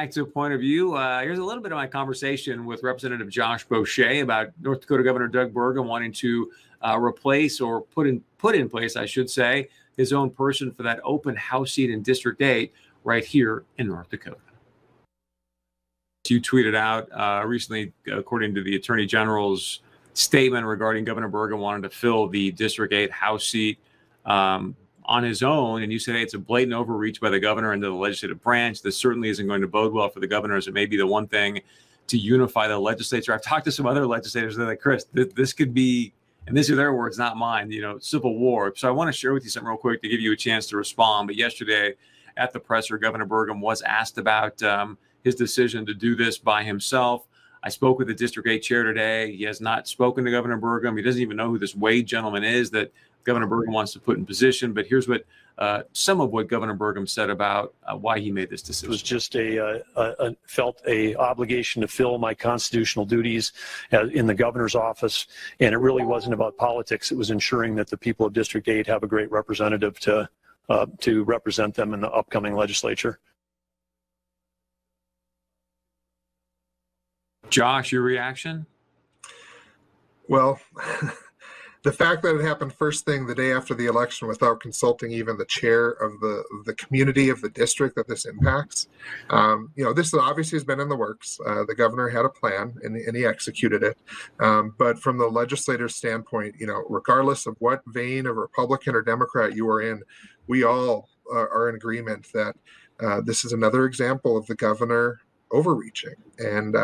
Back to a point of view, here's a little bit of my conversation with Representative Josh Boschee about North Dakota Governor Doug Burgum wanting to replace or put in place, I should say, his own person for that open House seat in District 8 right here in North Dakota. You tweeted out recently, according to the Attorney General's statement regarding Governor Burgum wanted to fill the District 8 House seat on his own, and you said, hey, it's a blatant overreach by the governor into the legislative branch. This certainly isn't going to bode well for the governor, as it may be the one thing to unify the legislature. I've talked to some other legislators that are like, Chris, this could be, and these are their words, not mine, civil war. So I want to share with you something real quick to give you a chance to respond. But yesterday at the presser, Governor Burgum was asked about his decision to do this by himself. I spoke with the District 8 chair today. He has not spoken to Governor Burgum. He doesn't even know who this Wade gentleman is that Governor Burgum wants to put in position, but here's what some of what Governor Burgum said about why he made this decision. It was just felt a obligation to fill my constitutional duties in the governor's office, and it really wasn't about politics. It was ensuring that the people of District 8 have a great representative to represent them in the upcoming legislature. Josh, your reaction? Well. The fact that it happened first thing the day after the election without consulting even the chair of the community of the district that this impacts, this obviously has been in the works. The governor had a plan and he executed it. But from the legislator's standpoint, regardless of what vein of Republican or Democrat you are in, we all are in agreement that this is another example of the governor overreaching, and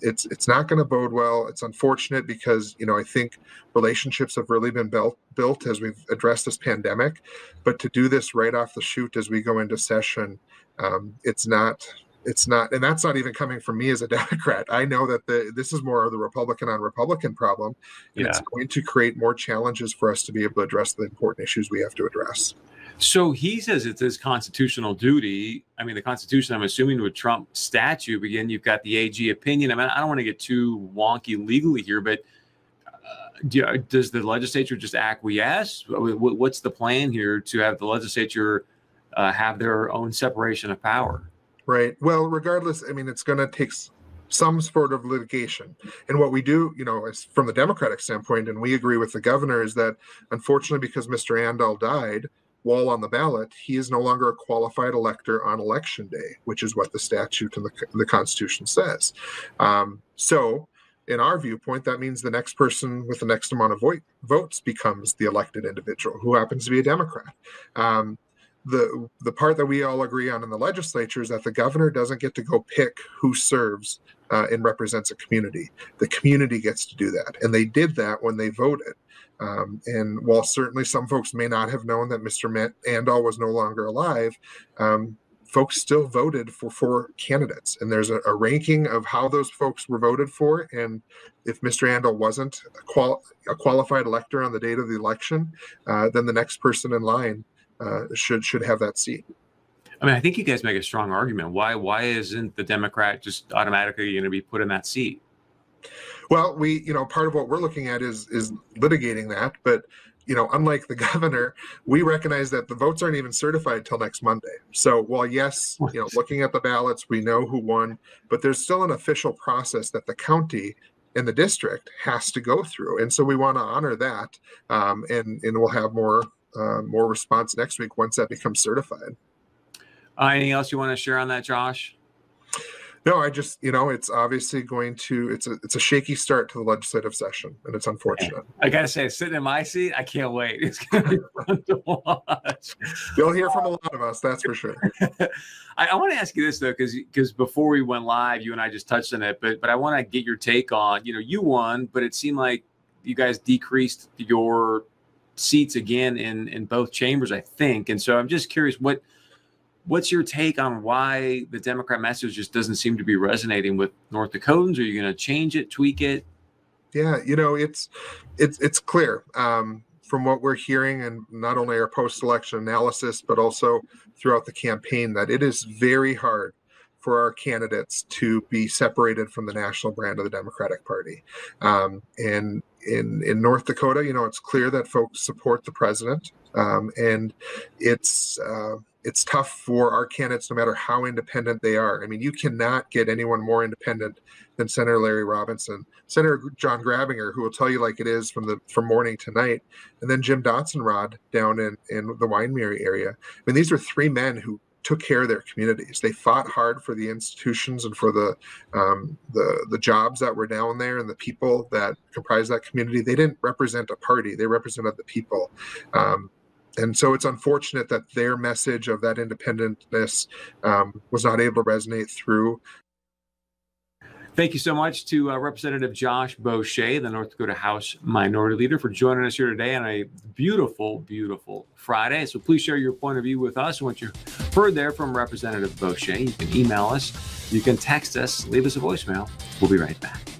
it's not going to bode well. It's unfortunate because I think relationships have really been built as we've addressed this pandemic, but to do this right off the chute as we go into session, it's not, and that's not even coming from me as a Democrat. I know that this is more of the Republican on Republican problem, and yeah. It's going to create more challenges for us to be able to address the important issues we have to address. So he says it's his constitutional duty. I mean, the Constitution, I'm assuming, would trump statute. Again, you've got the AG opinion. I mean, I don't want to get too wonky legally here, but does the legislature just acquiesce? What's the plan here to have the legislature have their own separation of power? Right. Well, regardless, I mean, it's going to take some sort of litigation. And what we do, is from the Democratic standpoint, and we agree with the governor, is that unfortunately, because Mr. Andal died, while on the ballot, he is no longer a qualified elector on election day, which is what the statute and the Constitution says. So in our viewpoint, that means the next person with the next amount of votes becomes the elected individual who happens to be a Democrat. The part that we all agree on in the legislature is that the governor doesn't get to go pick who serves and represents a community. The community gets to do that. And they did that when they voted. And while certainly some folks may not have known that Mr. Andal was no longer alive, folks still voted for 4 candidates. And there's a ranking of how those folks were voted for. And if Mr. Andal wasn't a qualified elector on the date of the election, then the next person in line should have that seat. I mean, I think you guys make a strong argument. Why isn't the Democrat just automatically going to be put in that seat? Well, we, part of what we're looking at is litigating that. But, unlike the governor, we recognize that the votes aren't even certified till next Monday. So while, yes, looking at the ballots, we know who won, but there's still an official process that the county and the district has to go through. And so we want to honor that. And we'll have more response next week once that becomes certified. Anything else you want to share on that, Josh? No, I just, it's obviously going to, it's a shaky start to the legislative session, and it's unfortunate. I got to say, sitting in my seat, I can't wait. It's going to be fun to watch. You'll hear from a lot of us, that's for sure. I want to ask you this, though, because before we went live, you and I just touched on it, but I want to get your take on, you won, but it seemed like you guys decreased your seats again in both chambers, I think. And so I'm just curious, what's your take on why the Democrat message just doesn't seem to be resonating with North Dakotans? Are you going to change it, tweak it? Yeah, it's clear from what we're hearing, and not only our post-election analysis, but also throughout the campaign, that it is very hard for our candidates to be separated from the national brand of the Democratic Party. And in North Dakota, it's clear that folks support the president, and it's it's tough for our candidates, no matter how independent they are. I mean, you cannot get anyone more independent than Senator Larry Robinson, Senator John Grabinger, who will tell you like it is from morning to night, and then Jim Dotsenrod down in the Winemary area. I mean, these are three men who took care of their communities. They fought hard for the institutions and for the jobs that were down there and the people that comprised that community. They didn't represent a party; they represented the people. And so it's unfortunate that their message of that independentness was not able to resonate through. Thank you so much to Representative Josh Boschee, the North Dakota House Minority Leader, for joining us here today on a beautiful, beautiful Friday. So please share your point of view with us. What you heard there from Representative Boschee, you can email us, you can text us, leave us a voicemail. We'll be right back.